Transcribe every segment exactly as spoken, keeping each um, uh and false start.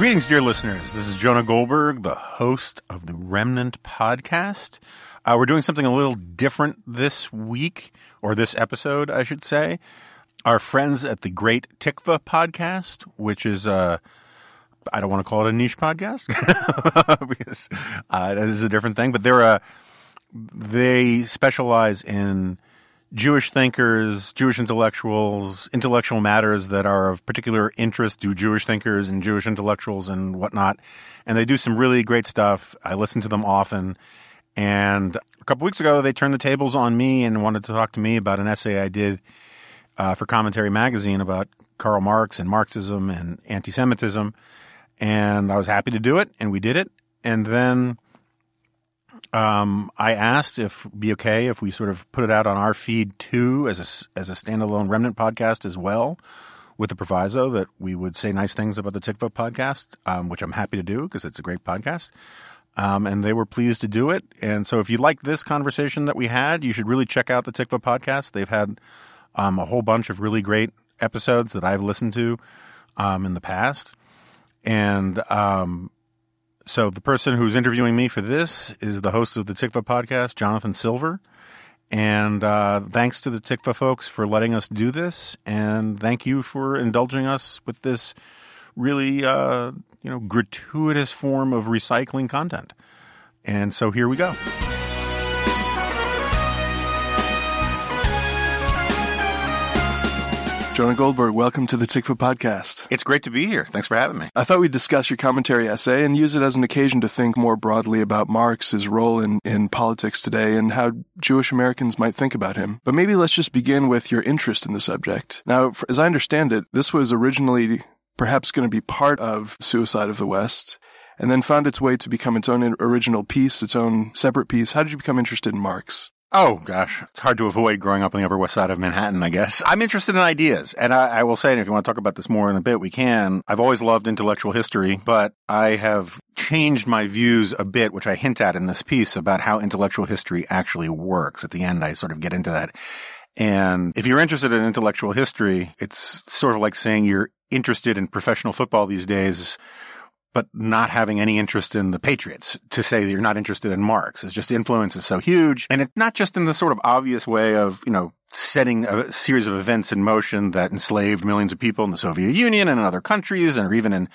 Greetings, dear listeners. This is Jonah Goldberg, the host of the Remnant podcast. Uh, we're doing something a little different this week, or this episode, I should say. Our friends at the Great Tikvah podcast, which is a, I don't want to call it a niche podcast because uh, this is a different thing, but they're a, they specialize in Jewish thinkers, Jewish intellectuals, intellectual matters that are of particular interest to Jewish thinkers and Jewish intellectuals and whatnot. And they do some really great stuff. I listen to them often. And a couple weeks ago, they turned the tables on me and wanted to talk to me about an essay I did uh, for Commentary Magazine about Karl Marx and Marxism and anti-Semitism. And I was happy to do it, and we did it. And then Um, I asked if it'd be okay if we sort of put it out on our feed too as a, as a standalone Remnant podcast as well, with the proviso that we would say nice things about the Tikvah podcast, um, which I'm happy to do because it's a great podcast. Um, and they were pleased to do it. And so if you like this conversation that we had, you should really check out the Tikvah podcast. They've had um, a whole bunch of really great episodes that I've listened to um, in the past. And um So the person who's interviewing me for this is the host of the Tikvah podcast, Jonathan Silver. And uh, thanks to the Tikvah folks for letting us do this. And thank you for indulging us with this really, uh, you know, gratuitous form of recycling content. And so here we go. Jonah Goldberg, welcome to the Tikvah Podcast. It's great to be here. Thanks for having me. I thought we'd discuss your commentary essay and use it as an occasion to think more broadly about Marx, his role in, in politics today, and how Jewish Americans might think about him. But maybe let's just begin with your interest in the subject. Now, as I understand it, this was originally perhaps going to be part of Suicide of the West, and then found its way to become its own original piece, its own separate piece. How did you become interested in Marx? Oh, gosh. It's hard to avoid growing up on the Upper West Side of Manhattan, I guess. I'm interested in ideas. And I, I will say, and if you want to talk about this more in a bit, we can. I've always loved intellectual history, but I have changed my views a bit, which I hint at in this piece, about how intellectual history actually works. At the end, I sort of get into that. And if you're interested in intellectual history, it's sort of like saying you're interested in professional football these days, but not having any interest in the Patriots. To say that you're not interested in Marx, it's just influence is so huge. And it's not just in the sort of obvious way of, you know, setting a series of events in motion that enslaved millions of people in the Soviet Union and in other countries, and or even in,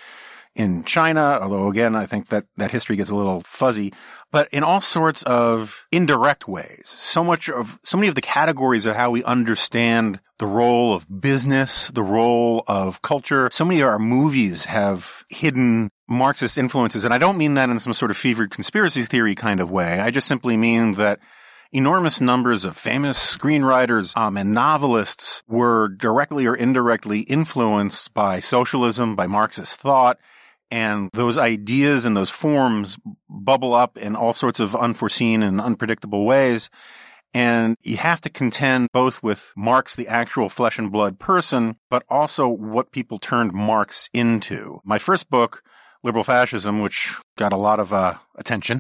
in China. Although again, I think that that history gets a little fuzzy, but in all sorts of indirect ways. So much of, so many of the categories of how we understand the role of business, the role of culture. So many of our movies have hidden Marxist influences. And I don't mean that in some sort of fevered conspiracy theory kind of way. I just simply mean that enormous numbers of famous screenwriters um, and novelists were directly or indirectly influenced by socialism, by Marxist thought. And those ideas and those forms bubble up in all sorts of unforeseen and unpredictable ways. And you have to contend both with Marx, the actual flesh and blood person, but also what people turned Marx into. My first book, Liberal Fascism, which got a lot of uh, attention,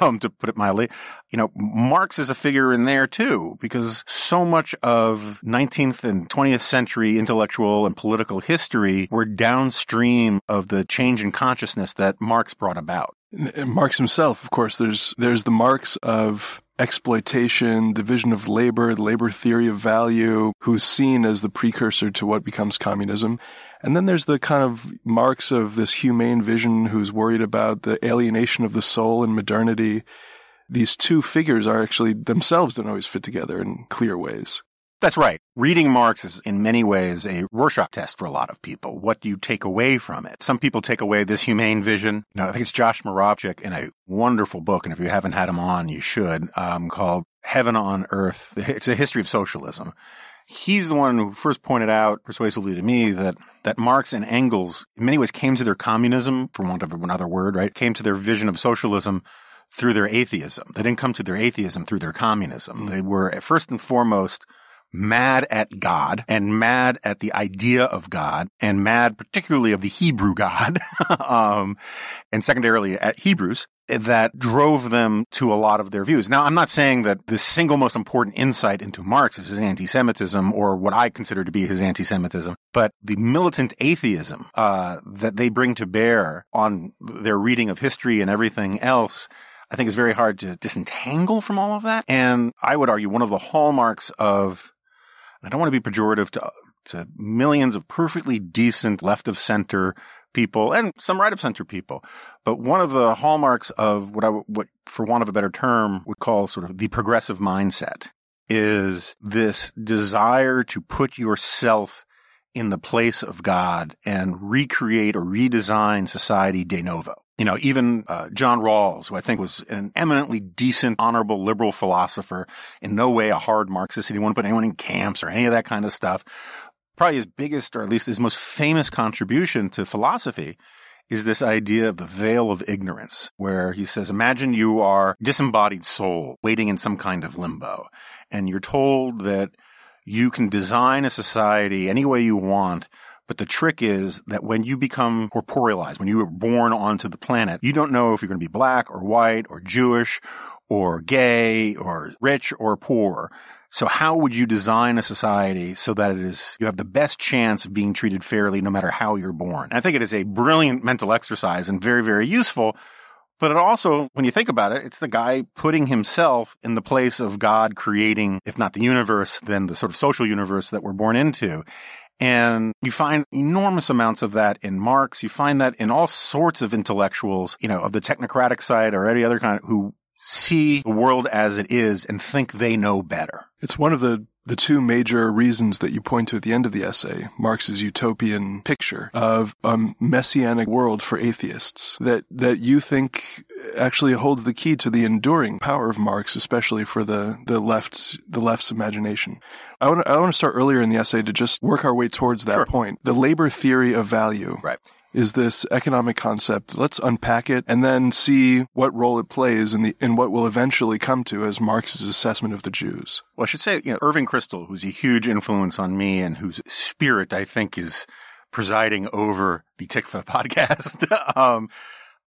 um, to put it mildly, you know, Marx is a figure in there too, because so much of nineteenth and twentieth century intellectual and political history were downstream of the change in consciousness that Marx brought about. And Marx himself, of course, there's there's the Marx of exploitation, division of labor, the labor theory of value, who's seen as the precursor to what becomes communism. And then there's the kind of Marx of this humane vision who's worried about the alienation of the soul and modernity. These two figures are actually themselves don't always fit together in clear ways. That's right. Reading Marx is in many ways a Rorschach test for a lot of people. What do you take away from it? Some people take away this humane vision. Now, I think it's Josh Muravchik in a wonderful book, and if you haven't had him on, you should, um, called Heaven on Earth. It's a history of socialism. He's the one who first pointed out persuasively to me that, that Marx and Engels in many ways came to their communism, for want of another word, right, came to their vision of socialism through their atheism. They didn't come to their atheism through their communism. They were, first and foremost, mad at God and mad at the idea of God and mad particularly of the Hebrew God um, and secondarily at Hebrews that drove them to a lot of their views. Now, I'm not saying that the single most important insight into Marx is his anti-Semitism or what I consider to be his anti-Semitism, but the militant atheism uh that they bring to bear on their reading of history and everything else I think is very hard to disentangle from all of that. And I would argue one of the hallmarks of, I don't want to be pejorative to, to millions of perfectly decent left-of-center people and some right-of-center people, but one of the hallmarks of what I, what, for want of a better term, would call sort of the progressive mindset is this desire to put yourself in the place of God and recreate or redesign society de novo. You know, even uh, John Rawls, who I think was an eminently decent, honorable, liberal philosopher, in no way a hard Marxist. He didn't want to put anyone in camps or any of that kind of stuff. Probably his biggest, or at least his most famous contribution to philosophy is this idea of the veil of ignorance, where he says, imagine you are a disembodied soul waiting in some kind of limbo, and you're told that you can design a society any way you want. But the trick is that when you become corporealized, when you are born onto the planet, you don't know if you're going to be black or white or Jewish or gay or rich or poor. So how would you design a society so that it is you have the best chance of being treated fairly no matter how you're born? I think it is a brilliant mental exercise and very, very useful. But it also, when you think about it, it's the guy putting himself in the place of God creating, if not the universe, then the sort of social universe that we're born into. And you find enormous amounts of that in Marx. You find that in all sorts of intellectuals, you know, of the technocratic side or any other kind, who see the world as it is and think they know better. It's one of the, the two major reasons that you point to at the end of the essay, Marx's utopian picture of a messianic world for atheists, that, that you think actually holds the key to the enduring power of Marx, especially for the, the left, the left's imagination. I want to, I want to start earlier in the essay to just work our way towards that sure. point. The labor theory of value. Right. Is this economic concept. Let's unpack it and then see what role it plays in the in what will eventually come to as Marx's assessment of the Jews. Well, I should say, you know, Irving Kristol, who's a huge influence on me and whose spirit I think is presiding over the Tikvah podcast, um,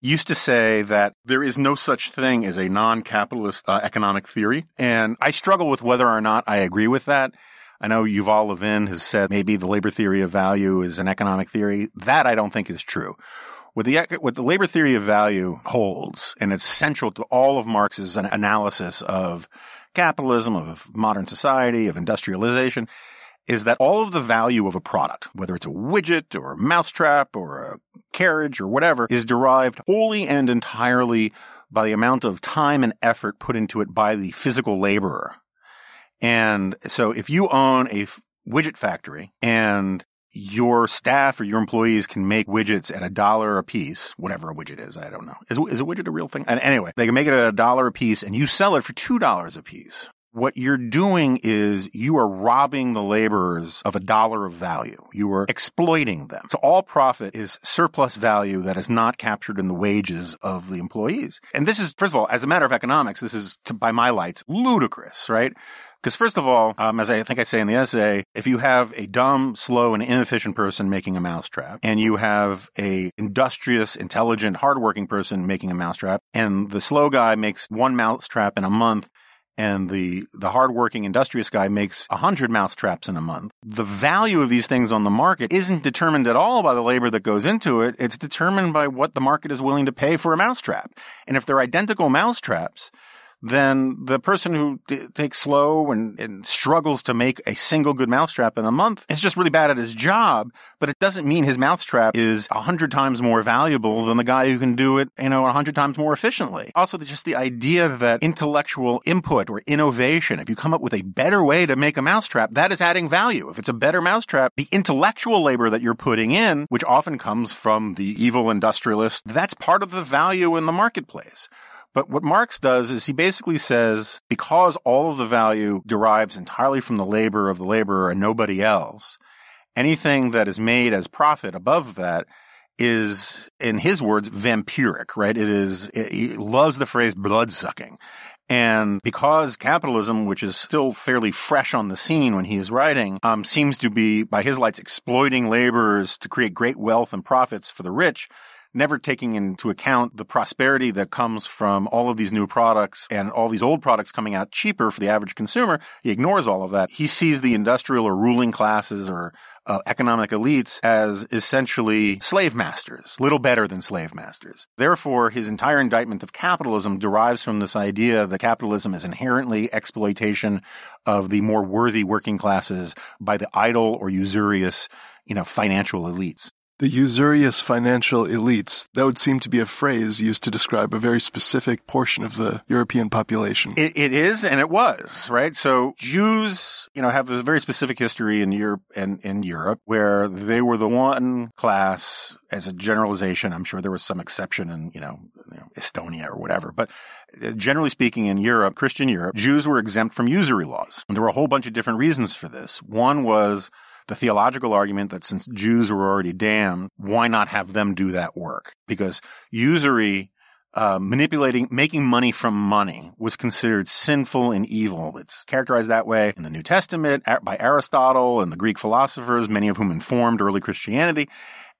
used to say that there is no such thing as a non-capitalist uh, economic theory. And I struggle with whether or not I agree with that. I know Yuval Levin has said maybe the labor theory of value is an economic theory. That I don't think is true. What the, what the labor theory of value holds, and it's central to all of Marx's analysis of capitalism, of modern society, of industrialization, is that all of the value of a product, whether it's a widget or a mousetrap or a carriage or whatever, is derived wholly and entirely by the amount of time and effort put into it by the physical laborer. And so if you own a f- widget factory and your staff or your employees can make widgets at a dollar a piece, whatever a widget is, I don't know. Is, is a widget a real thing? And anyway, they can make it at a dollar a piece and you sell it for two dollars a piece. What you're doing is you are robbing the laborers of a dollar of value. You are exploiting them. So all profit is surplus value that is not captured in the wages of the employees. And this is, first of all, as a matter of economics, this is, to, by my lights, ludicrous, right? Because first of all, um, as I think I say in the essay, if you have a dumb, slow, and inefficient person making a mousetrap, and you have a industrious, intelligent, hardworking person making a mousetrap, and the slow guy makes one mousetrap in a month, and the, the hardworking, industrious guy makes one hundred mousetraps in a month, the value of these things on the market isn't determined at all by the labor that goes into it. It's determined by what the market is willing to pay for a mousetrap. And if they're identical mousetraps, then the person who d- takes slow and, and struggles to make a single good mousetrap in a month is just really bad at his job, but it doesn't mean his mousetrap is a hundred times more valuable than the guy who can do it, you know, a hundred times more efficiently. Also, just the idea that intellectual input or innovation, if you come up with a better way to make a mousetrap, that is adding value. If it's a better mousetrap, the intellectual labor that you're putting in, which often comes from the evil industrialist, that's part of the value in the marketplace. But what Marx does is he basically says, because all of the value derives entirely from the labor of the laborer and nobody else, anything that is made as profit above that is, in his words, vampiric, right? It is, it, he loves the phrase blood sucking. And because capitalism, which is still fairly fresh on the scene when he is writing, um, seems to be, by his lights, exploiting laborers to create great wealth and profits for the rich, never taking into account the prosperity that comes from all of these new products and all these old products coming out cheaper for the average consumer, he ignores all of that. He sees the industrial or ruling classes or Uh, economic elites as essentially slave masters, little better than slave masters. Therefore, his entire indictment of capitalism derives from this idea that capitalism is inherently exploitation of the more worthy working classes by the idle or usurious, you know, financial elites. The usurious financial elites, that would seem to be a phrase used to describe a very specific portion of the European population. It, it is, and it was, right? So Jews, you know, have a very specific history in Europe, and in Europe, where they were the one class, as a generalization. I'm sure there was some exception in, you know, you know Estonia or whatever, but generally speaking, in Europe, Christian Europe, Jews were exempt from usury laws. And there were a whole bunch of different reasons for this. One was the theological argument that since Jews were already damned, why not have them do that work? Because usury, uh, manipulating, making money from money was considered sinful and evil. It's characterized that way in the New Testament by Aristotle and the Greek philosophers, many of whom informed early Christianity.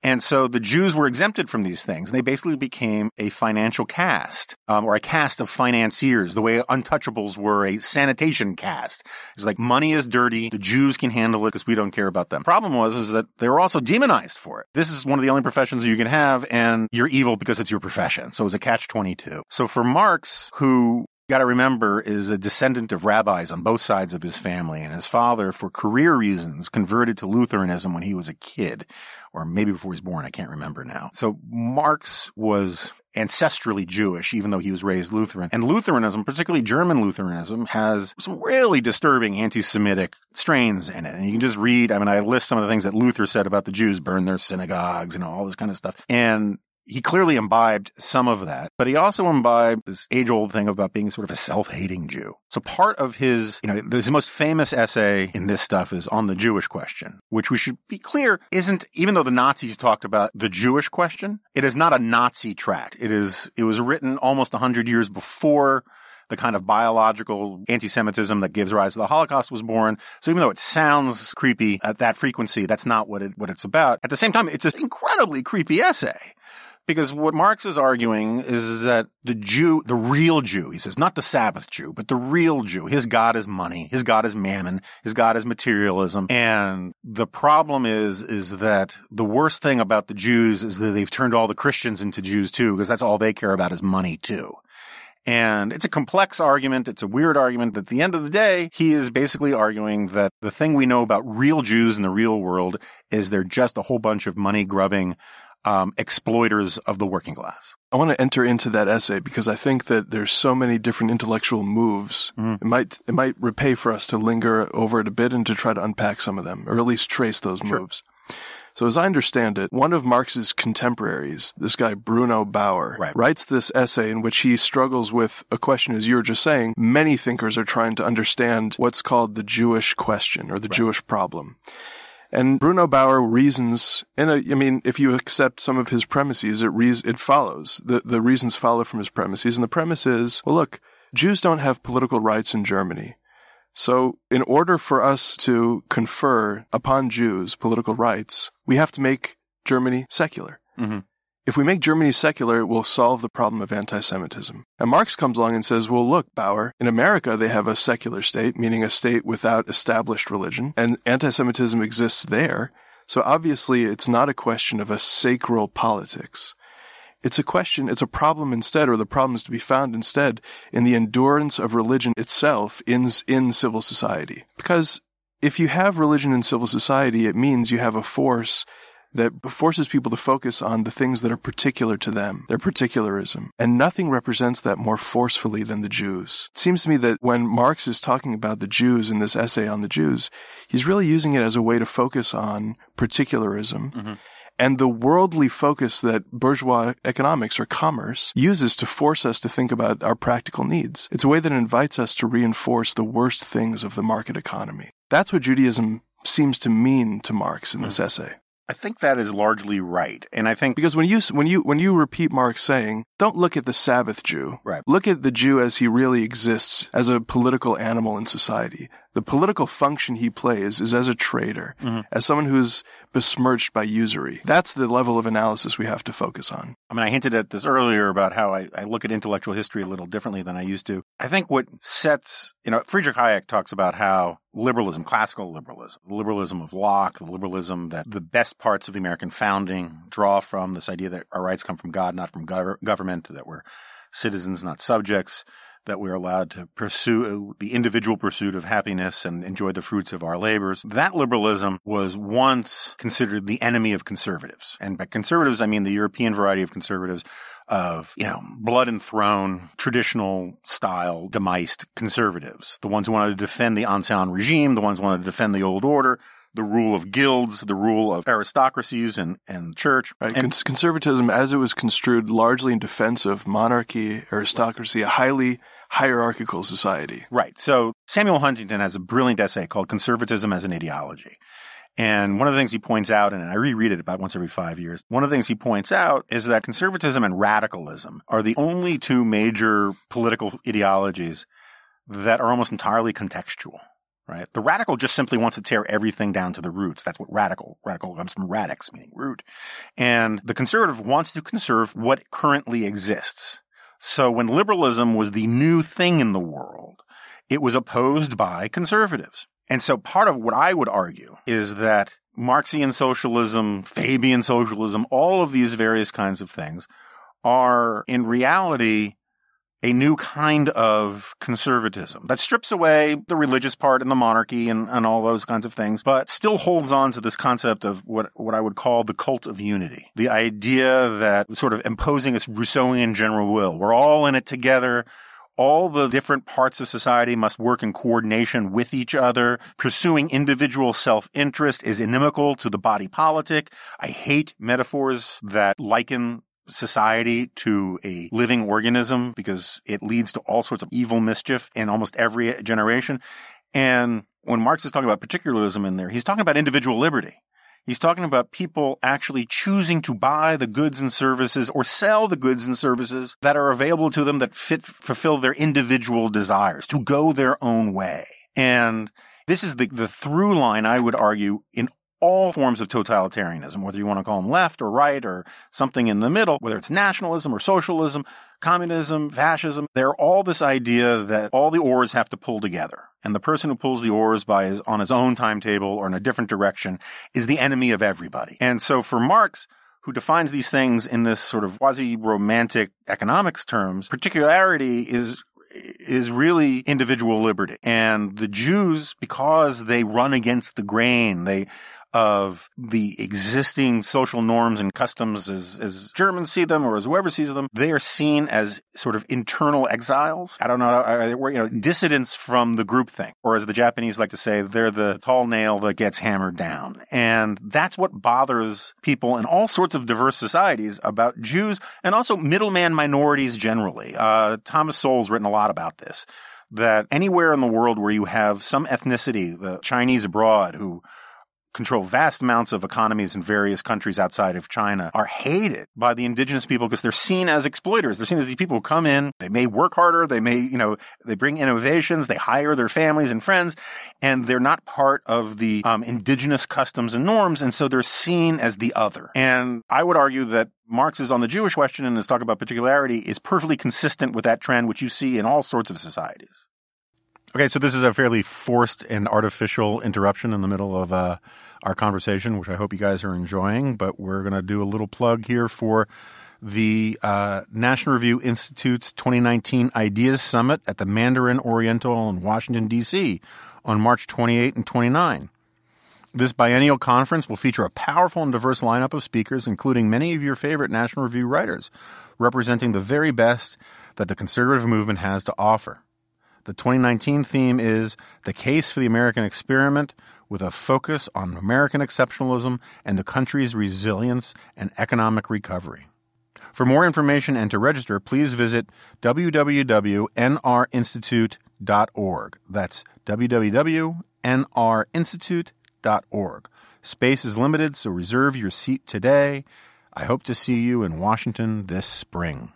And so the Jews were exempted from these things. They basically became a financial caste, um, or a caste of financiers, the way untouchables were a sanitation caste. It's like money is dirty. The Jews can handle it because we don't care about them. Problem was is that they were also demonized for it. This is one of the only professions you can have, and you're evil because it's your profession. So it was a catch twenty-two. So for Marx, who you got to remember is a descendant of rabbis on both sides of his family, and his father, for career reasons, converted to Lutheranism when he was a kid, or maybe before he was born. I can't remember now. So Marx was ancestrally Jewish, even though he was raised Lutheran. And Lutheranism, particularly German Lutheranism, has some really disturbing anti-Semitic strains in it. And you can just read, I mean, I list some of the things that Luther said about the Jews, burn their synagogues and all this kind of stuff. And he clearly imbibed some of that, but he also imbibed this age-old thing about being sort of a self-hating Jew. So part of his, you know, his most famous essay in this stuff is On The Jewish Question, which, we should be clear, isn't, even though the Nazis talked about the Jewish question, it is not a Nazi tract. It is, it was written almost one hundred years before the kind of biological anti-Semitism that gives rise to the Holocaust was born. So even though it sounds creepy at that frequency, that's not what it, what it's about. At the same time, it's an incredibly creepy essay. Because what Marx is arguing is that the Jew, the real Jew, he says, not the Sabbath Jew, but the real Jew, his God is money, his God is mammon, his God is materialism. And the problem is, is that the worst thing about the Jews is that they've turned all the Christians into Jews too, because that's all they care about is money too. And it's a complex argument. It's a weird argument. But at the end of the day, he is basically arguing that the thing we know about real Jews in the real world is they're just a whole bunch of money-grubbing Um, exploiters of the working class. I want to enter into that essay because I think that there's so many different intellectual moves. Mm-hmm. It might it might repay for us to linger over it a bit and to try to unpack some of them, or at least trace those sure. moves. So as I understand it, one of Marx's contemporaries, this guy Bruno Bauer, right. writes this essay in which he struggles with a question, as you were just saying, many thinkers are trying to understand what's called the Jewish question or the right. Jewish problem. And Bruno Bauer reasons, and I mean, if you accept some of his premises, it re- it follows. The, the reasons follow from his premises. And the premise is, well, look, Jews don't have political rights in Germany. So in order for us to confer upon Jews political rights, we have to make Germany secular. Mm-hmm. If we make Germany secular, it will solve the problem of anti-Semitism. And Marx comes along and says, well, look, Bauer, in America, they have a secular state, meaning a state without established religion, and anti-Semitism exists there. So obviously, it's not a question of a sacral politics. It's a question, it's a problem instead, or the problem is to be found instead in the endurance of religion itself in, in civil society. Because if you have religion in civil society, it means you have a force that forces people to focus on the things that are particular to them, their particularism. And nothing represents that more forcefully than the Jews. It seems to me that when Marx is talking about the Jews in this essay on the Jews, he's really using it as a way to focus on particularism mm-hmm. and the worldly focus that bourgeois economics or commerce uses to force us to think about our practical needs. It's a way that invites us to reinforce the worst things of the market economy. That's what Judaism seems to mean to Marx in this mm-hmm. essay. I think that is largely right. And I think because when you when you when you repeat Marx saying, don't look at the Sabbath Jew, right. Look at the Jew as he really exists as a political animal in society. The political function he plays is as a traitor, mm-hmm. as someone who's besmirched by usury. That's the level of analysis we have to focus on. I mean, I hinted at this earlier about how I, I look at intellectual history a little differently than I used to. I think what sets, you know, Friedrich Hayek talks about how liberalism, classical liberalism, the liberalism of Locke, the liberalism that the best parts of the American founding draw from, this idea that our rights come from God, not from go- government, that we're citizens, not subjects, that we're allowed to pursue the individual pursuit of happiness and enjoy the fruits of our labors. That liberalism was once considered the enemy of conservatives. And by conservatives, I mean the European variety of conservatives of, you know, blood-and-throne, traditional-style, demised conservatives, the ones who wanted to defend the ancien regime, the ones who wanted to defend the old order, the rule of guilds, the rule of aristocracies and, and church. Right. And Cons- conservatism, as it was construed largely in defense of monarchy, aristocracy, a highly hierarchical society. Right. So Samuel Huntington has a brilliant essay called Conservatism as an Ideology. And one of the things he points out, and I reread it about once every five years, one of the things he points out is that conservatism and radicalism are the only two major political ideologies that are almost entirely contextual. Right? The radical just simply wants to tear everything down to the roots. That's what radical, radical comes from radix, meaning root. And the conservative wants to conserve what currently exists. So when liberalism was the new thing in the world, it was opposed by conservatives. And so part of what I would argue is that Marxian socialism, Fabian socialism, all of these various kinds of things are in reality a new kind of conservatism that strips away the religious part and the monarchy and, and all those kinds of things, but still holds on to this concept of what, what I would call the cult of unity. The idea that sort of imposing this Rousseauian general will. We're all in it together. All the different parts of society must work in coordination with each other. Pursuing individual self-interest is inimical to the body politic. I hate metaphors that liken society to a living organism because it leads to all sorts of evil mischief in almost every generation. And when Marx is talking about particularism in there, he's talking about individual liberty. He's talking about people actually choosing to buy the goods and services or sell the goods and services that are available to them that fit fulfill their individual desires, to go their own way. And this is the, the through line, I would argue, in all forms of totalitarianism, whether you want to call them left or right or something in the middle, whether it's nationalism or socialism, communism, fascism, they're all this idea that all the oars have to pull together. And the person who pulls the oars by his, on his own timetable or in a different direction is the enemy of everybody. And so for Marx, who defines these things in this sort of quasi-romantic economics terms, particularity is is really individual liberty. And the Jews, because they run against the grain, they of the existing social norms and customs as, as Germans see them or as whoever sees them, they are seen as sort of internal exiles. I don't know, I, I, you know, dissidents from the group thing. Or as the Japanese like to say, they're the tall nail that gets hammered down. And that's what bothers people in all sorts of diverse societies about Jews and also middleman minorities generally. Uh, Thomas Sowell's written a lot about this, that anywhere in the world where you have some ethnicity, the Chinese abroad who control vast amounts of economies in various countries outside of China, are hated by the indigenous people because they're seen as exploiters. They're seen as these people who come in, they may work harder, they may, you know, they bring innovations, they hire their families and friends, and they're not part of the um, indigenous customs and norms, and so they're seen as the other. And I would argue that Marx's On the Jewish Question and his talk about particularity is perfectly consistent with that trend, which you see in all sorts of societies. Okay, so this is a fairly forced and artificial interruption in the middle of uh, our conversation, which I hope you guys are enjoying, but we're going to do a little plug here for the uh, National Review Institute's twenty nineteen Ideas Summit at the Mandarin Oriental in Washington, D C on March twenty-eighth and twenty-ninth. This biennial conference will feature a powerful and diverse lineup of speakers, including many of your favorite National Review writers, representing the very best that the conservative movement has to offer. The twenty nineteen theme is The Case for the American Experiment, with a focus on American exceptionalism and the country's resilience and economic recovery. For more information and to register, please visit w w w dot n r institute dot org. That's w w w dot n r institute dot org. Space is limited, so reserve your seat today. I hope to see you in Washington this spring.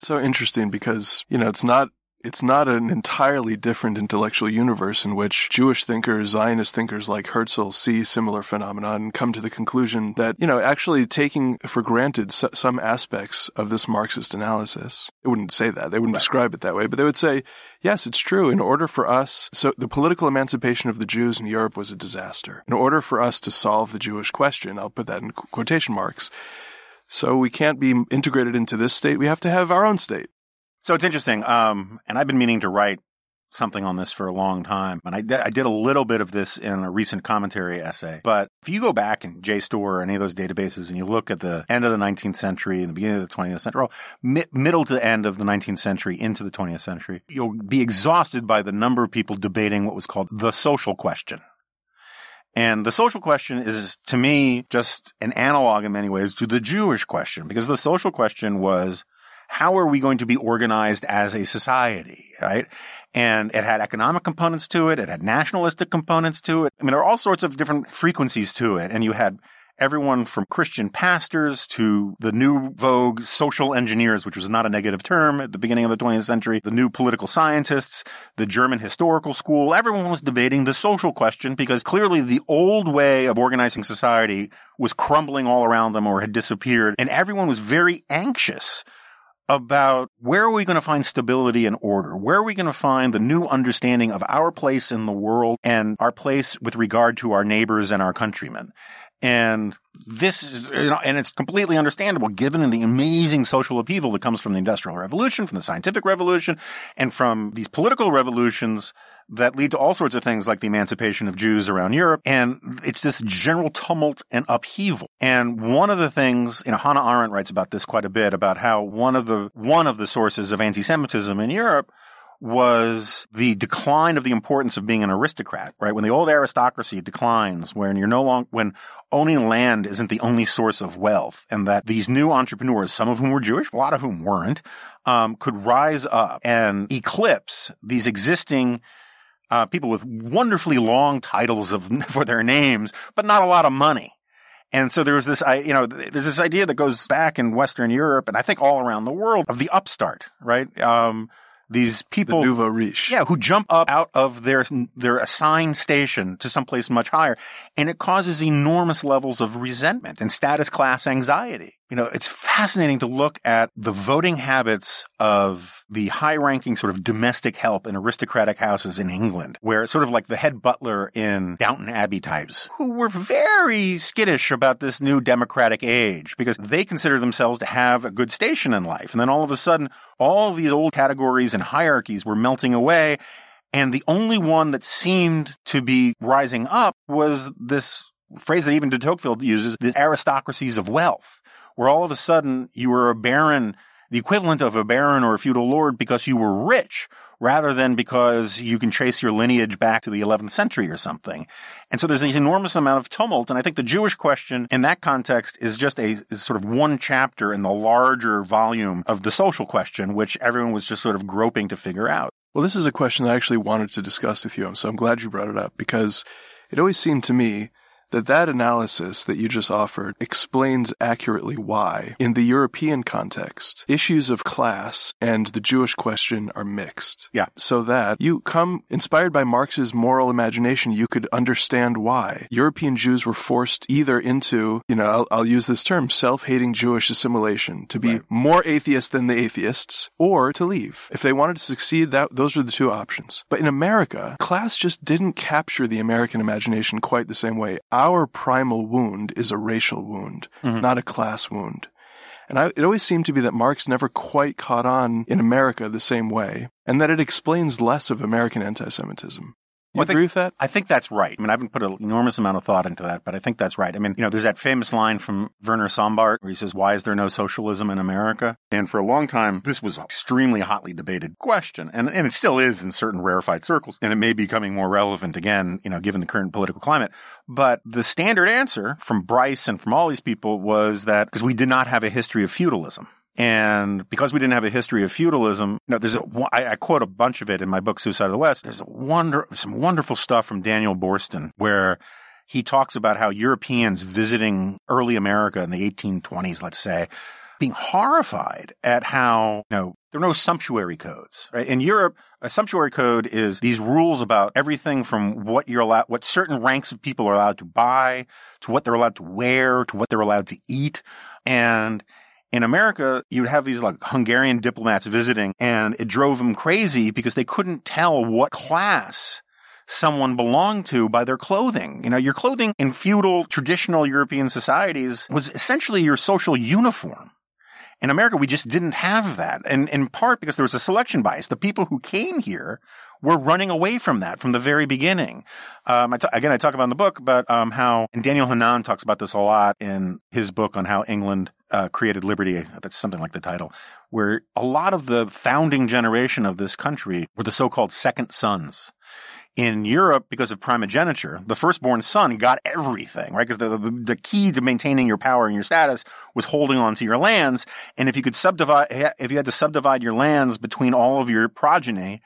So interesting because, you know, it's not it's not an entirely different intellectual universe in which Jewish thinkers, Zionist thinkers like Herzl see similar phenomena and come to the conclusion that, you know, actually taking for granted some aspects of this Marxist analysis. They wouldn't say that. They wouldn't describe it that way, but they would say, yes, it's true. In order for us, so the political emancipation of the Jews in Europe was a disaster. In order for us to solve the Jewish question, I'll put that in quotation marks, so we can't be integrated into this state. We have to have our own state. So it's interesting, um, and I've been meaning to write something on this for a long time, and I, d- I did a little bit of this in a recent commentary essay. But if you go back in JSTOR or any of those databases and you look at the end of the nineteenth century and the beginning of the twentieth century, or mi- middle to end of the nineteenth century into the twentieth century, you'll be exhausted by the number of people debating what was called the social question. And the social question is, to me, just an analog in many ways to the Jewish question, because the social question was, how are we going to be organized as a society, right? And it had economic components to it. It had nationalistic components to it. I mean, there are all sorts of different frequencies to it. And you had everyone from Christian pastors to the new vogue social engineers, which was not a negative term at the beginning of the twentieth century, the new political scientists, the German historical school. Everyone was debating the social question because clearly the old way of organizing society was crumbling all around them or had disappeared. And everyone was very anxious about where are we going to find stability and order? Where are we going to find the new understanding of our place in the world and our place with regard to our neighbors and our countrymen? And this is, you know, and it's completely understandable given the amazing social upheaval that comes from the Industrial Revolution, from the Scientific Revolution, and from these political revolutions that lead to all sorts of things like the emancipation of Jews around Europe. And it's this general tumult and upheaval. And one of the things, you know, Hannah Arendt writes about this quite a bit, about how one of the, one of the sources of anti-Semitism in Europe was the decline of the importance of being an aristocrat, right? When the old aristocracy declines, when you're no longer, when owning land isn't the only source of wealth, and that these new entrepreneurs, some of whom were Jewish, a lot of whom weren't, um, could rise up and eclipse these existing uh, people with wonderfully long titles of, for their names, but not a lot of money. And so there was this, you know, there's this idea that goes back in Western Europe, and I think all around the world, of the upstart, right? Um, These people, the nouveau riche, yeah, who jump up out of their their assigned station to someplace much higher, and it causes enormous levels of resentment and status class anxiety. You know, it's fascinating to look at the voting habits of the high-ranking sort of domestic help in aristocratic houses in England, where it's sort of like the head butler in Downton Abbey types, who were very skittish about this new democratic age because they consider themselves to have a good station in life. And then all of a sudden, all these old categories and hierarchies were melting away, and the only one that seemed to be rising up was this phrase that even de Tocqueville uses, the aristocracies of wealth, where all of a sudden you were a baron, the equivalent of a baron or a feudal lord, because you were rich rather than because you can trace your lineage back to the eleventh century or something. And so there's this enormous amount of tumult. And I think the Jewish question in that context is just a is sort of one chapter in the larger volume of the social question, which everyone was just sort of groping to figure out. Well, this is a question I actually wanted to discuss with you. So I'm glad you brought it up, because it always seemed to me that that analysis that you just offered explains accurately why, in the European context, issues of class and the Jewish question are mixed. Yeah. So that you come, inspired by Marx's moral imagination, you could understand why European Jews were forced either into, you know, I'll, I'll use this term, self-hating Jewish assimilation, to be right, more atheist than the atheists, or to leave. If they wanted to succeed, that those were the two options. But in America, class just didn't capture the American imagination quite the same way. Our primal wound is a racial wound, mm-hmm. not a class wound. And I, it always seemed to be that Marx never quite caught on in America the same way, and that it explains less of American anti-Semitism. You well, agree I think, with that? I think that's right. I mean, I haven't put an enormous amount of thought into that, but I think that's right. I mean, you know, there's that famous line from Werner Sombart where he says, "Why is there no socialism in America?" And for a long time, this was an extremely hotly debated question, and, and it still is in certain rarefied circles, and it may be becoming more relevant again, you know, given the current political climate. But the standard answer from Bryce and from all these people was that because we did not have a history of feudalism. And because we didn't have a history of feudalism, you know, there's a, I, I quote a bunch of it in my book, Suicide of the West. There's a wonder, some wonderful stuff from Daniel Boorstin where he talks about how Europeans visiting early America in the eighteen twenties, let's say, being horrified at how, you know, there are no sumptuary codes, right? In Europe, a sumptuary code is these rules about everything from what you're allowed, what certain ranks of people are allowed to buy, to what they're allowed to wear, to what they're allowed to eat. And in America, you'd have these like Hungarian diplomats visiting, and it drove them crazy because they couldn't tell what class someone belonged to by their clothing. You know, your clothing in feudal, traditional European societies was essentially your social uniform. In America, we just didn't have that, and in part because there was a selection bias. The people who came here were running away from that from the very beginning. Um, I t- again, I talk about in the book about um, how – and Daniel Hanan talks about this a lot in his book on how England uh, created liberty. That's something like the title, where a lot of the founding generation of this country were the so-called second sons. In Europe, because of primogeniture, the firstborn son got everything, right? Because the, the the key to maintaining your power and your status was holding on to your lands. And if you could subdivide, if you had to subdivide your lands between all of your progeny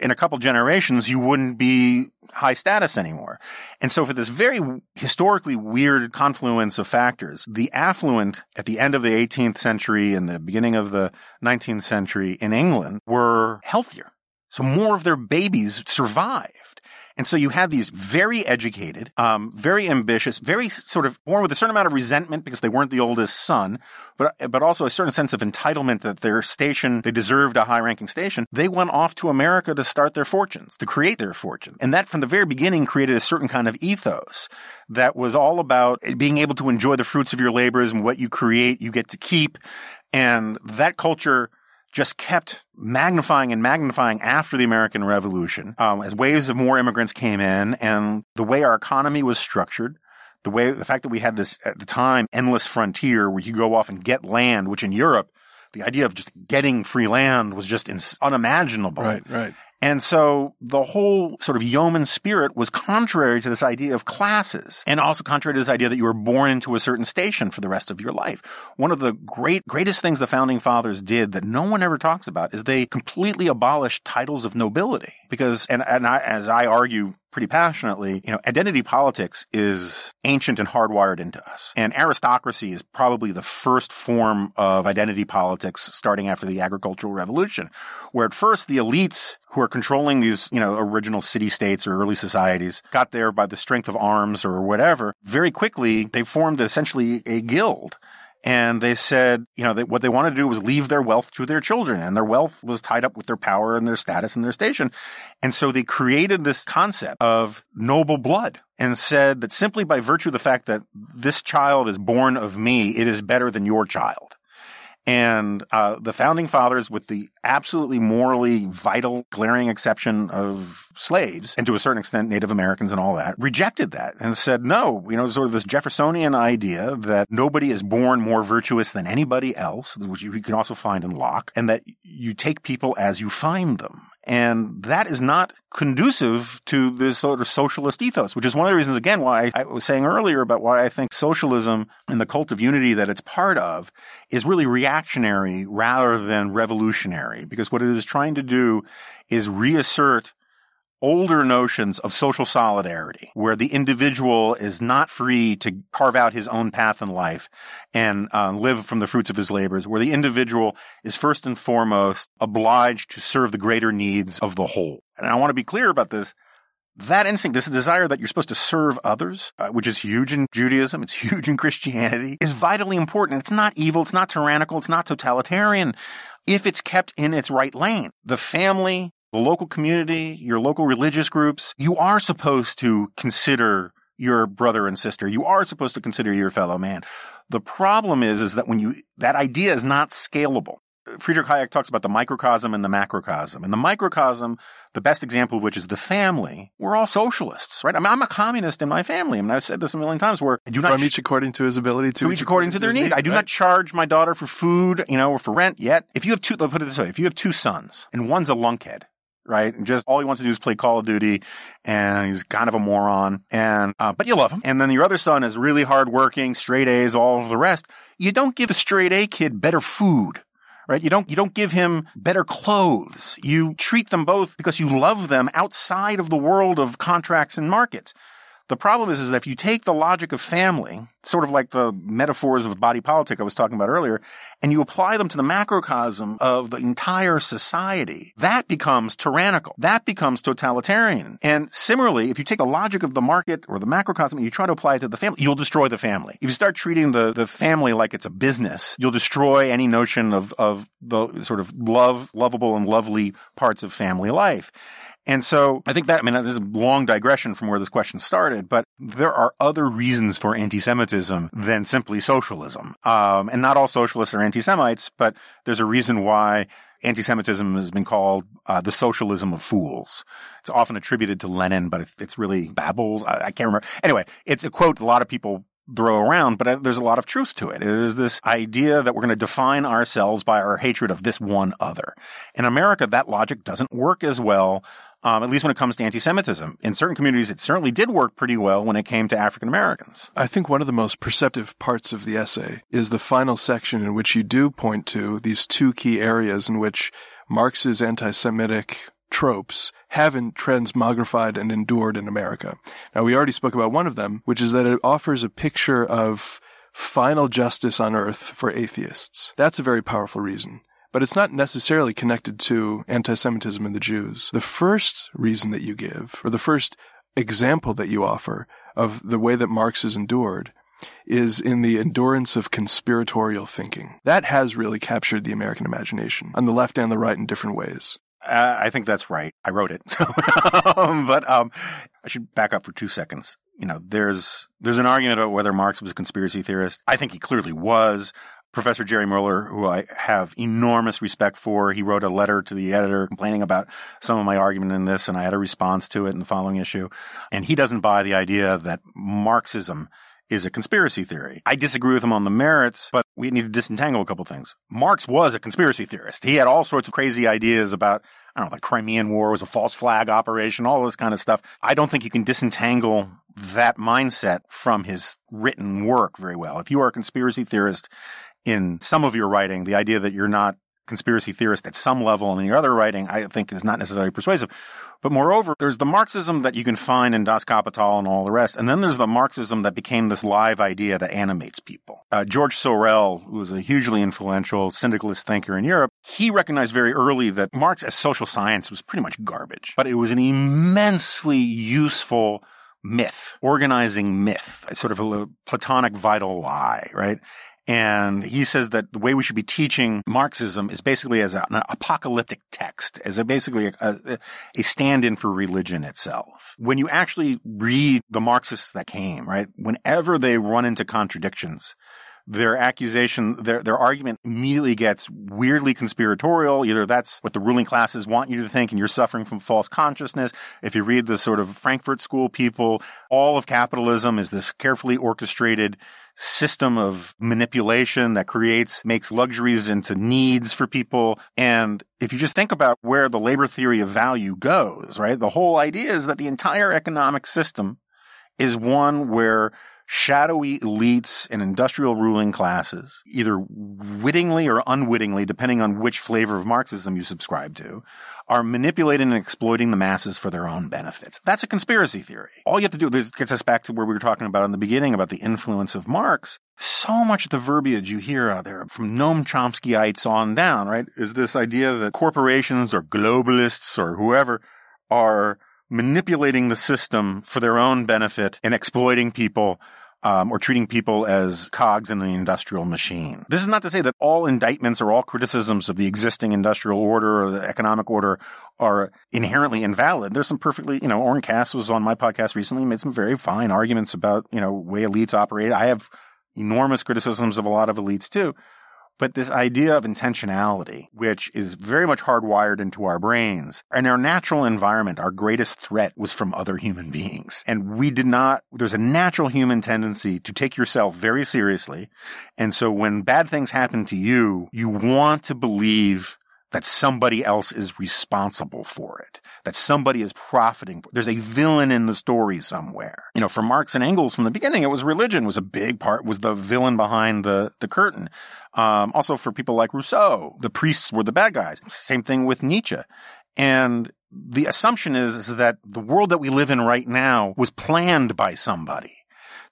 in a couple generations, you wouldn't be high status anymore. And so for this very historically weird confluence of factors, the affluent at the end of the eighteenth century and the beginning of the nineteenth century in England were healthier. So more of their babies survived. And so you had these very educated, um, very ambitious, very sort of born with a certain amount of resentment because they weren't the oldest son, but but also a certain sense of entitlement that their station, they deserved a high-ranking station. They went off to America to start their fortunes, to create their fortune. And that from the very beginning created a certain kind of ethos that was all about being able to enjoy the fruits of your labors, and what you create, you get to keep. And that culture just kept magnifying and magnifying after the American Revolution, um, as waves of more immigrants came in, and the way our economy was structured, the way the fact that we had this at the time endless frontier where you go off and get land, which in Europe the idea of just getting free land was just ins- unimaginable. Right, right. And so the whole sort of yeoman spirit was contrary to this idea of classes, and also contrary to this idea that you were born into a certain station for the rest of your life. One of the great, greatest things the Founding Fathers did that no one ever talks about is they completely abolished titles of nobility. Because, and, and I, as I argue pretty passionately, you know, identity politics is ancient and hardwired into us. And aristocracy is probably the first form of identity politics, starting after the agricultural revolution, where at first the elites who are controlling these, you know, original city-states or early societies got there by the strength of arms or whatever. Very quickly, they formed essentially a guild. And they said, you know, that what they wanted to do was leave their wealth to their children, and their wealth was tied up with their power and their status and their station. And so they created this concept of noble blood and said that simply by virtue of the fact that this child is born of me, it is better than your child. And uh the Founding Fathers, with the absolutely morally vital, glaring exception of slaves, and to a certain extent Native Americans and all that, rejected that and said, no, you know, sort of this Jeffersonian idea that nobody is born more virtuous than anybody else, which you can also find in Locke, and that you take people as you find them. And that is not conducive to this sort of socialist ethos, which is one of the reasons, again, why I was saying earlier about why I think socialism and the cult of unity that it's part of is really reactionary rather than revolutionary, because what it is trying to do is reassert older notions of social solidarity, where the individual is not free to carve out his own path in life and uh, live from the fruits of his labors, where the individual is first and foremost obliged to serve the greater needs of the whole. And I want to be clear about this. That instinct, this desire that you're supposed to serve others, uh, which is huge in Judaism, it's huge in Christianity, is vitally important. It's not evil, it's not tyrannical, it's not totalitarian, if it's kept in its right lane. The family, the local community, your local religious groups, you are supposed to consider your brother and sister. You are supposed to consider your fellow man. The problem is, is that when you, that idea is not scalable. Friedrich Hayek talks about the microcosm and the macrocosm. And the microcosm, the best example of which is the family. We're all socialists, right? I mean, I'm a communist in my family. I mean, I've said this a million times where I do not. From each ch- according to his ability to. To each according to their need. need. I do right? not charge my daughter for food, you know, or for rent yet. If you have two, let's put it this way. If you have two sons and one's a lunkhead, right? And just all he wants to do is play Call of Duty, and he's kind of a moron, and uh, but you love him. And then your other son is really hardworking, straight A's, all of the rest. You don't give a straight A kid better food, right? You don't you don't give him better clothes. You treat them both because you love them outside of the world of contracts and markets. The problem is, is that if you take the logic of family, sort of like the metaphors of body politic I was talking about earlier, and you apply them to the macrocosm of the entire society, that becomes tyrannical. That becomes totalitarian. And similarly, if you take the logic of the market or the macrocosm and you try to apply it to the family, you'll destroy the family. If you start treating the, the family like it's a business, you'll destroy any notion of, of the sort of love, lovable and lovely parts of family life. And so I think that, I mean, this is a long digression from where this question started, but there are other reasons for anti-Semitism than simply socialism. Um, and not all socialists are anti-Semites, but there's a reason why anti-Semitism has been called uh, the socialism of fools. It's often attributed to Lenin, but it's really Babel. I, I can't remember. Anyway, it's a quote a lot of people throw around, but there's a lot of truth to it. It is this idea that we're going to define ourselves by our hatred of this one other. In America, that logic doesn't work as well. Um, at least when it comes to anti-Semitism. In certain communities, it certainly did work pretty well when it came to African Americans. I think one of the most perceptive parts of the essay is the final section in which you do point to these two key areas in which Marx's anti-Semitic tropes haven't transmogrified and endured in America. Now, we already spoke about one of them, which is that it offers a picture of final justice on earth for atheists. That's a very powerful reason. But it's not necessarily connected to anti-Semitism in the Jews. The first reason that you give, or the first example that you offer of the way that Marx has endured, is in the endurance of conspiratorial thinking. That has really captured the American imagination, on the left and the right in different ways. Uh, I think that's right. I wrote it. um, but um, I should back up for two seconds. You know, there's there's an argument about whether Marx was a conspiracy theorist. I think he clearly was. Professor Jerry Mueller, who I have enormous respect for, he wrote a letter to the editor complaining about some of my argument in this, and I had a response to it in the following issue. And he doesn't buy the idea that Marxism is a conspiracy theory. I disagree with him on the merits, but we need to disentangle a couple things. Marx was a conspiracy theorist. He had all sorts of crazy ideas about, I don't know, the Crimean War was a false flag operation, all this kind of stuff. I don't think you can disentangle that mindset from his written work very well. If you are a conspiracy theorist in some of your writing, the idea that you're not conspiracy theorist at some level in your other writing, I think, is not necessarily persuasive. But moreover, there's the Marxism that you can find in Das Kapital and all the rest, and then there's the Marxism that became this live idea that animates people. Uh, George Sorel, who was a hugely influential syndicalist thinker in Europe, he recognized very early that Marx as social science was pretty much garbage, but it was an immensely useful myth, organizing myth, sort of a Platonic vital lie, right? And he says that the way we should be teaching Marxism is basically as an apocalyptic text, as a basically a, a stand-in for religion itself. When you actually read the Marxists that came, right, whenever they run into contradictions, their accusation, their their argument immediately gets weirdly conspiratorial. Either that's what the ruling classes want you to think and you're suffering from false consciousness. If you read the sort of Frankfurt School people, all of capitalism is this carefully orchestrated system of manipulation that creates, makes luxuries into needs for people. And if you just think about where the labor theory of value goes, right, the whole idea is that the entire economic system is one where shadowy elites and industrial ruling classes, either wittingly or unwittingly, depending on which flavor of Marxism you subscribe to, are manipulating and exploiting the masses for their own benefits. That's a conspiracy theory. All you have to do, this gets us back to where we were talking about in the beginning about the influence of Marx. So much of the verbiage you hear out there from Noam Chomskyites on down, right, is this idea that corporations or globalists or whoever are manipulating the system for their own benefit and exploiting people um, or treating people as cogs in the industrial machine. This is not to say that all indictments or all criticisms of the existing industrial order or the economic order are inherently invalid. There's some perfectly, you know, Orrin Cass was on my podcast recently, made some very fine arguments about, you know, way elites operate. I have enormous criticisms of a lot of elites too. But this idea of intentionality, which is very much hardwired into our brains, and our natural environment, our greatest threat was from other human beings. And we did not – there's a natural human tendency to take yourself very seriously. And so when bad things happen to you, you want to believe that somebody else is responsible for it, that somebody is profiting. There's a villain in the story somewhere. You know, for Marx and Engels from the beginning, it was religion was a big part, was the villain behind the, the curtain. Um, also for people like Rousseau, the priests were the bad guys. Same thing with Nietzsche. And the assumption is, is that the world that we live in right now was planned by somebody,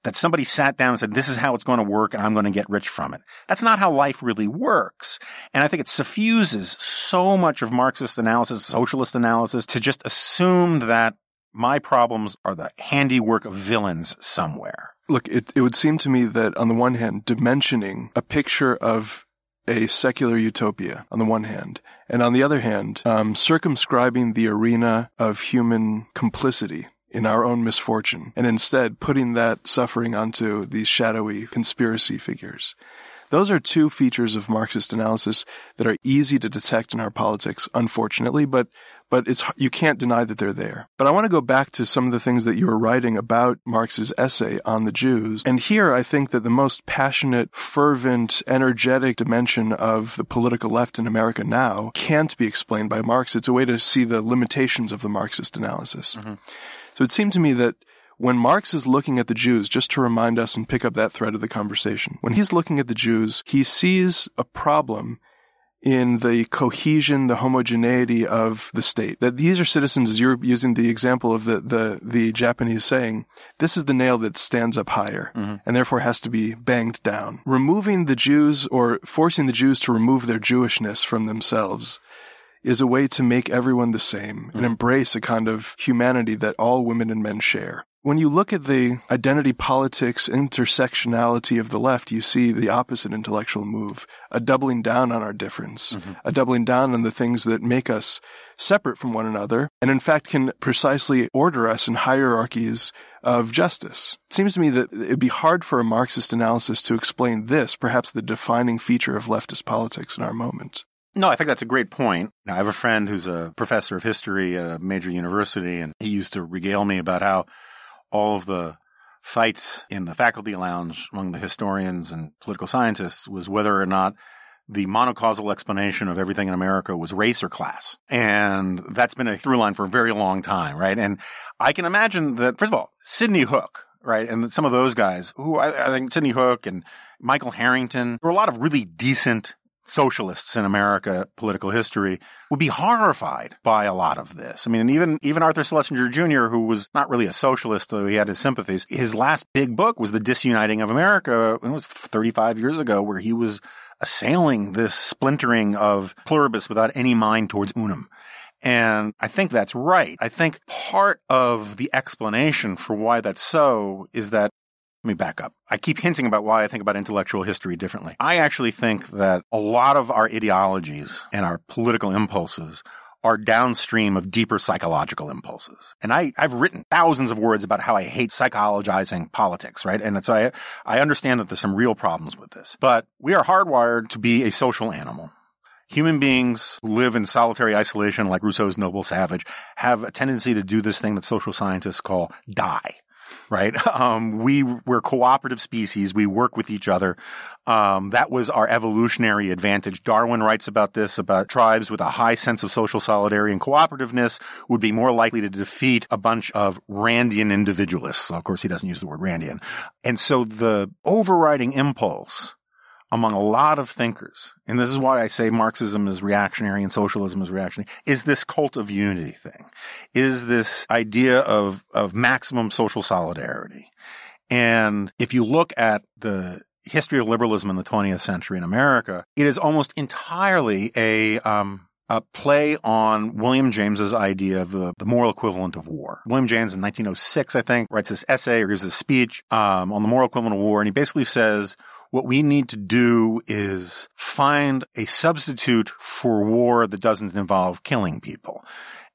that somebody sat down and said, this is how it's going to work and I'm going to get rich from it. That's not how life really works. And I think it suffuses so much of Marxist analysis, socialist analysis, to just assume that my problems are the handiwork of villains somewhere. Look, it, it would seem to me that on the one hand, dimensioning a picture of a secular utopia on the one hand, and on the other hand, um, circumscribing the arena of human complicity in our own misfortune, and instead putting that suffering onto these shadowy conspiracy figures. Those are two features of Marxist analysis that are easy to detect in our politics, unfortunately, but but it's you can't deny that they're there. But I want to go back to some of the things that you were writing about Marx's essay on the Jews. And here I think that the most passionate, fervent, energetic dimension of the political left in America now can't be explained by Marx. It's a way to see the limitations of the Marxist analysis. Mm-hmm. So it seemed to me that when Marx is looking at the Jews, just to remind us and pick up that thread of the conversation, when he's looking at the Jews, he sees a problem in the cohesion, the homogeneity of the state. That these are citizens, as you're using the example of the, the, the Japanese saying, this is the nail that stands up higher mm-hmm. and therefore has to be banged down. Removing the Jews or forcing the Jews to remove their Jewishness from themselves is a way to make everyone the same mm-hmm. and embrace a kind of humanity that all women and men share. When you look at the identity politics intersectionality of the left, you see the opposite intellectual move, a doubling down on our difference, mm-hmm. a doubling down on the things that make us separate from one another, and in fact can precisely order us in hierarchies of justice. It seems to me that it'd be hard for a Marxist analysis to explain this, perhaps the defining feature of leftist politics in our moment. No, I think that's a great point. Now, I have a friend who's a professor of history at a major university, and he used to regale me about how all of the fights in the faculty lounge among the historians and political scientists was whether or not the monocausal explanation of everything in America was race or class. And that's been a through line for a very long time, right? And I can imagine that, first of all, Sidney Hook, right? And some of those guys who I, I think Sidney Hook and Michael Harrington, there were a lot of really decent socialists in America political history would be horrified by a lot of this. I mean, even even Arthur Schlesinger Junior, who was not really a socialist, though he had his sympathies, his last big book was The Disuniting of America, and it was thirty-five years ago, where he was assailing this splintering of pluribus without any mind towards unum. And I think that's right. I think part of the explanation for why that's so is that Let me back up. I keep hinting about why I think about intellectual history differently. I actually think that a lot of our ideologies and our political impulses are downstream of deeper psychological impulses. And I, I've written thousands of words about how I hate psychologizing politics, right? And so I, I understand that there's some real problems with this. But we are hardwired to be a social animal. Human beings who live in solitary isolation, like Rousseau's Noble Savage, have a tendency to do this thing that social scientists call die. Right? Um, we, we're cooperative species. We work with each other. Um, that was our evolutionary advantage. Darwin writes about this, about tribes with a high sense of social solidarity and cooperativeness would be more likely to defeat a bunch of Randian individualists. Of course, he doesn't use the word Randian. And so the overriding impulse among a lot of thinkers, and this is why I say Marxism is reactionary and socialism is reactionary, is this cult of unity thing, is this idea of, of maximum social solidarity. And if you look at the history of liberalism in the twentieth century in America, it is almost entirely a, um, a play on William James's idea of the, the moral equivalent of war. William James in nineteen oh six, I think, writes this essay or gives this speech um, on the moral equivalent of war, and he basically says, what we need to do is find a substitute for war that doesn't involve killing people.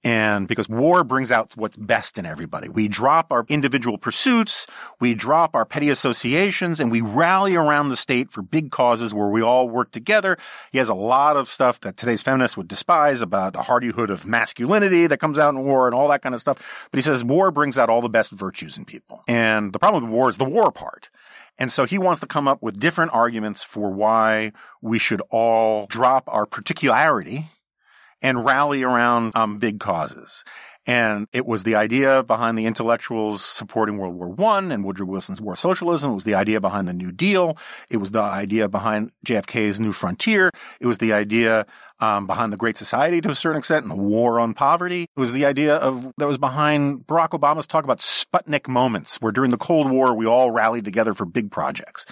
And because war brings out what's best in everybody. We drop our individual pursuits, we drop our petty associations, and we rally around the state for big causes where we all work together. He has a lot of stuff that today's feminists would despise about the hardihood of masculinity that comes out in war and all that kind of stuff. But he says war brings out all the best virtues in people. And the problem with war is the war part. And so he wants to come up with different arguments for why we should all drop our particularity and rally around um, big causes. And it was the idea behind the intellectuals supporting World War One and Woodrow Wilson's war socialism. It was the idea behind the New Deal. It was the idea behind J F K's New Frontier. It was the idea um, behind the Great Society to a certain extent and the war on poverty. It was the idea of that was behind Barack Obama's talk about Sputnik moments, where during the Cold War, we all rallied together for big projects.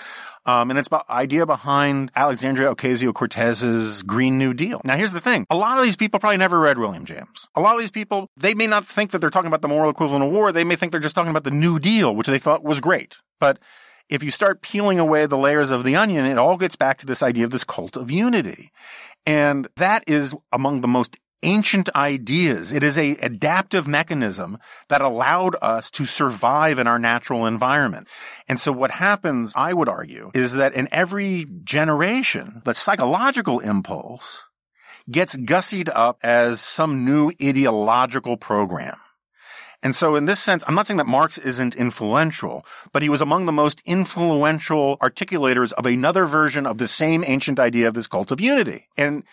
Um, and it's the idea behind Alexandria Ocasio-Cortez's Green New Deal. Now, here's the thing. A lot of these people probably never read William James. A lot of these people, they may not think that they're talking about the moral equivalent of war. They may think they're just talking about the New Deal, which they thought was great. But if you start peeling away the layers of the onion, it all gets back to this idea of this cult of unity. And that is among the most ancient ideas. It is a adaptive mechanism that allowed us to survive in our natural environment. And so what happens, I would argue, is that in every generation, the psychological impulse gets gussied up as some new ideological program. And so in this sense, I'm not saying that Marx isn't influential, but he was among the most influential articulators of another version of the same ancient idea of this cult of unity. And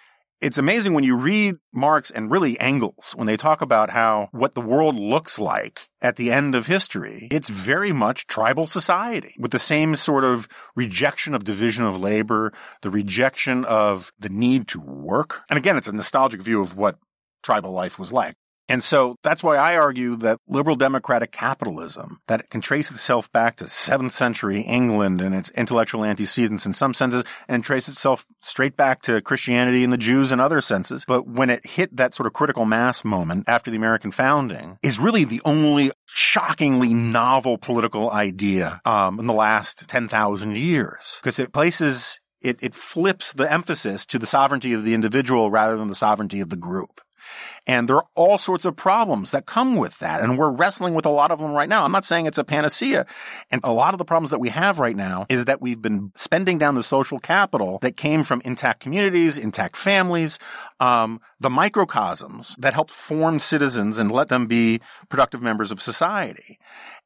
it's amazing when you read Marx and really Engels, when they talk about how what the world looks like at the end of history, it's very much tribal society with the same sort of rejection of division of labor, the rejection of the need to work. And again, it's a nostalgic view of what tribal life was like. And so that's why I argue that liberal democratic capitalism, that it can trace itself back to seventh century England and its intellectual antecedents in some senses, and trace itself straight back to Christianity and the Jews in other senses. But when it hit that sort of critical mass moment after the American founding, is really the only shockingly novel political idea um, in the last ten thousand years, because it places, it, it flips the emphasis to the sovereignty of the individual rather than the sovereignty of the group. And there are all sorts of problems that come with that. And we're wrestling with a lot of them right now. I'm not saying it's a panacea. And a lot of the problems that we have right now is that we've been spending down the social capital that came from intact communities, intact families, um, the microcosms that helped form citizens and let them be productive members of society.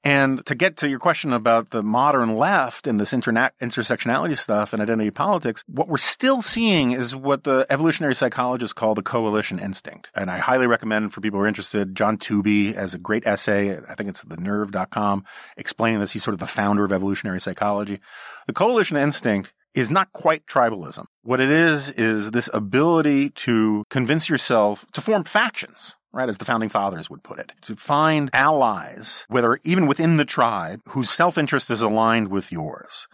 And to get to your question about the modern left and this interna- intersectionality stuff and identity politics, what we're still seeing is what the evolutionary psychologists call the coalition instinct. And I highly recommend, for people who are interested, John Tooby has a great essay, I think it's the nerve dot com, explaining this. He's sort of the founder of evolutionary psychology. The coalition instinct is not quite tribalism. What it is is this ability to convince yourself to form factions, right, as the founding fathers would put it, to find allies, whether even within the tribe, whose self-interest is aligned with yours.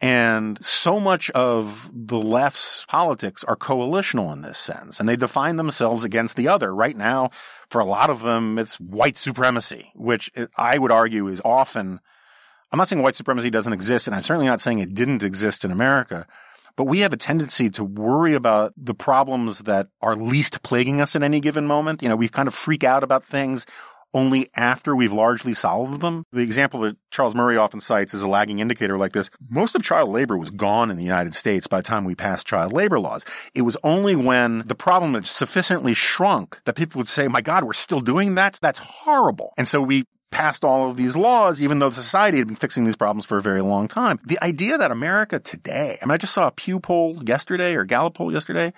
And so much of the left's politics are coalitional in this sense, and they define themselves against the other. Right now, for a lot of them, it's white supremacy, which I would argue is often – I'm not saying white supremacy doesn't exist, and I'm certainly not saying it didn't exist in America, but we have a tendency to worry about the problems that are least plaguing us in any given moment. You know, we kind of freak out about things only after we've largely solved them. The example that Charles Murray often cites is a lagging indicator like this. Most of child labor was gone in the United States by the time we passed child labor laws. It was only when the problem had sufficiently shrunk that people would say, my God, we're still doing that? That's horrible. And so we passed all of these laws, even though society had been fixing these problems for a very long time. The idea that America today, I mean, I just saw a Pew poll yesterday or Gallup poll yesterday,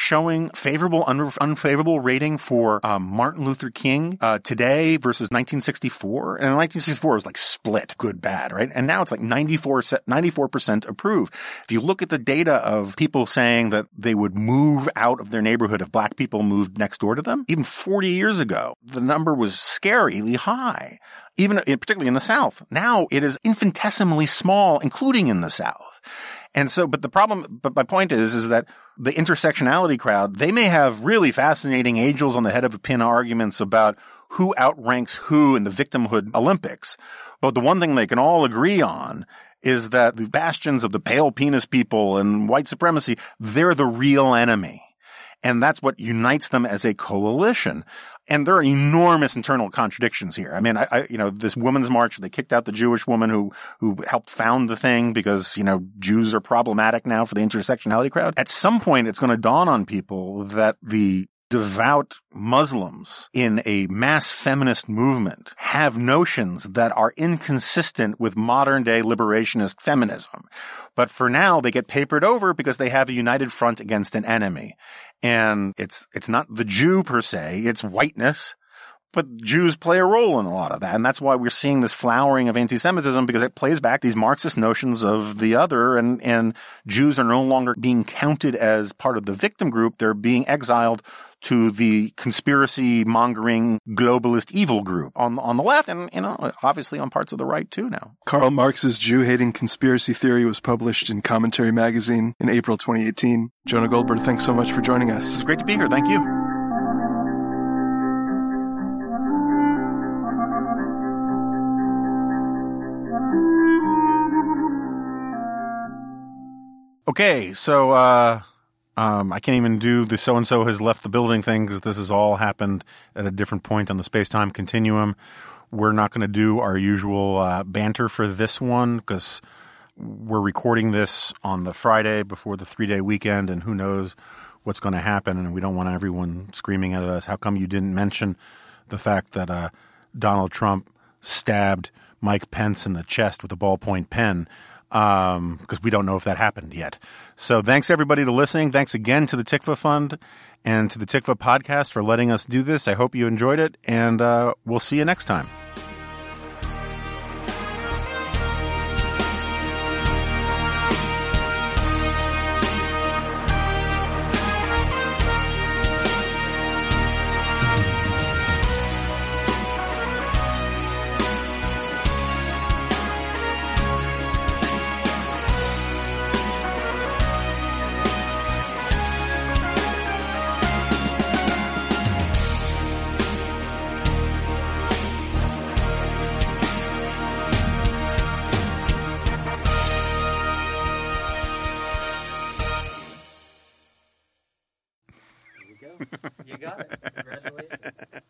showing favorable, un- unfavorable rating for um, Martin Luther King uh, today versus nineteen sixty-four. And nineteen sixty-four was like split, good, bad, right? And now it's like ninety-four percent approve. If you look at the data of people saying that they would move out of their neighborhood if black people moved next door to them, even forty years ago, the number was scarily high, even in, particularly in the South. Now it is infinitesimally small, including in the South. And so, but the problem, but my point is, is that the intersectionality crowd, they may have really fascinating angels on the head of a pin arguments about who outranks who in the victimhood Olympics. But the one thing they can all agree on is that the bastions of the pale penis people and white supremacy, they're the real enemy. And that's what unites them as a coalition. And there are enormous internal contradictions here. I mean, I, I, you know, this women's march, they kicked out the Jewish woman who, who helped found the thing because, you know, Jews are problematic now for the intersectionality crowd. At some point, it's going to dawn on people that the devout Muslims in a mass feminist movement have notions that are inconsistent with modern day liberationist feminism. But for now, they get papered over because they have a united front against an enemy. And it's, it's not the Jew per se, it's whiteness, But Jews play a role in a lot of that, and that's why we're seeing this flowering of anti-Semitism, because it plays back these Marxist notions of the other, and, and Jews are no longer being counted as part of the victim group. They're being exiled to the conspiracy-mongering globalist evil group on on the left, and you know, obviously on parts of the right too now. Karl Marx's Jew-hating conspiracy theory was published in Commentary Magazine in April twenty eighteen. Jonah Goldberg, thanks so much for joining us. It's great to be here. Thank you. Okay, so uh, um, I can't even do the so-and-so has left the building thing because this has all happened at a different point on the space-time continuum. We're not going to do our usual uh, banter for this one because we're recording this on the Friday before the three-day weekend, and who knows what's going to happen, and we don't want everyone screaming at us, how come you didn't mention the fact that uh, Donald Trump stabbed Mike Pence in the chest with a ballpoint pen? Um, because we don't know if that happened yet. So thanks everybody to listening. Thanks again to the Tikvah Fund and to the Tikvah Podcast for letting us do this. I hope you enjoyed it, and uh, we'll see you next time. You got it. Congratulations.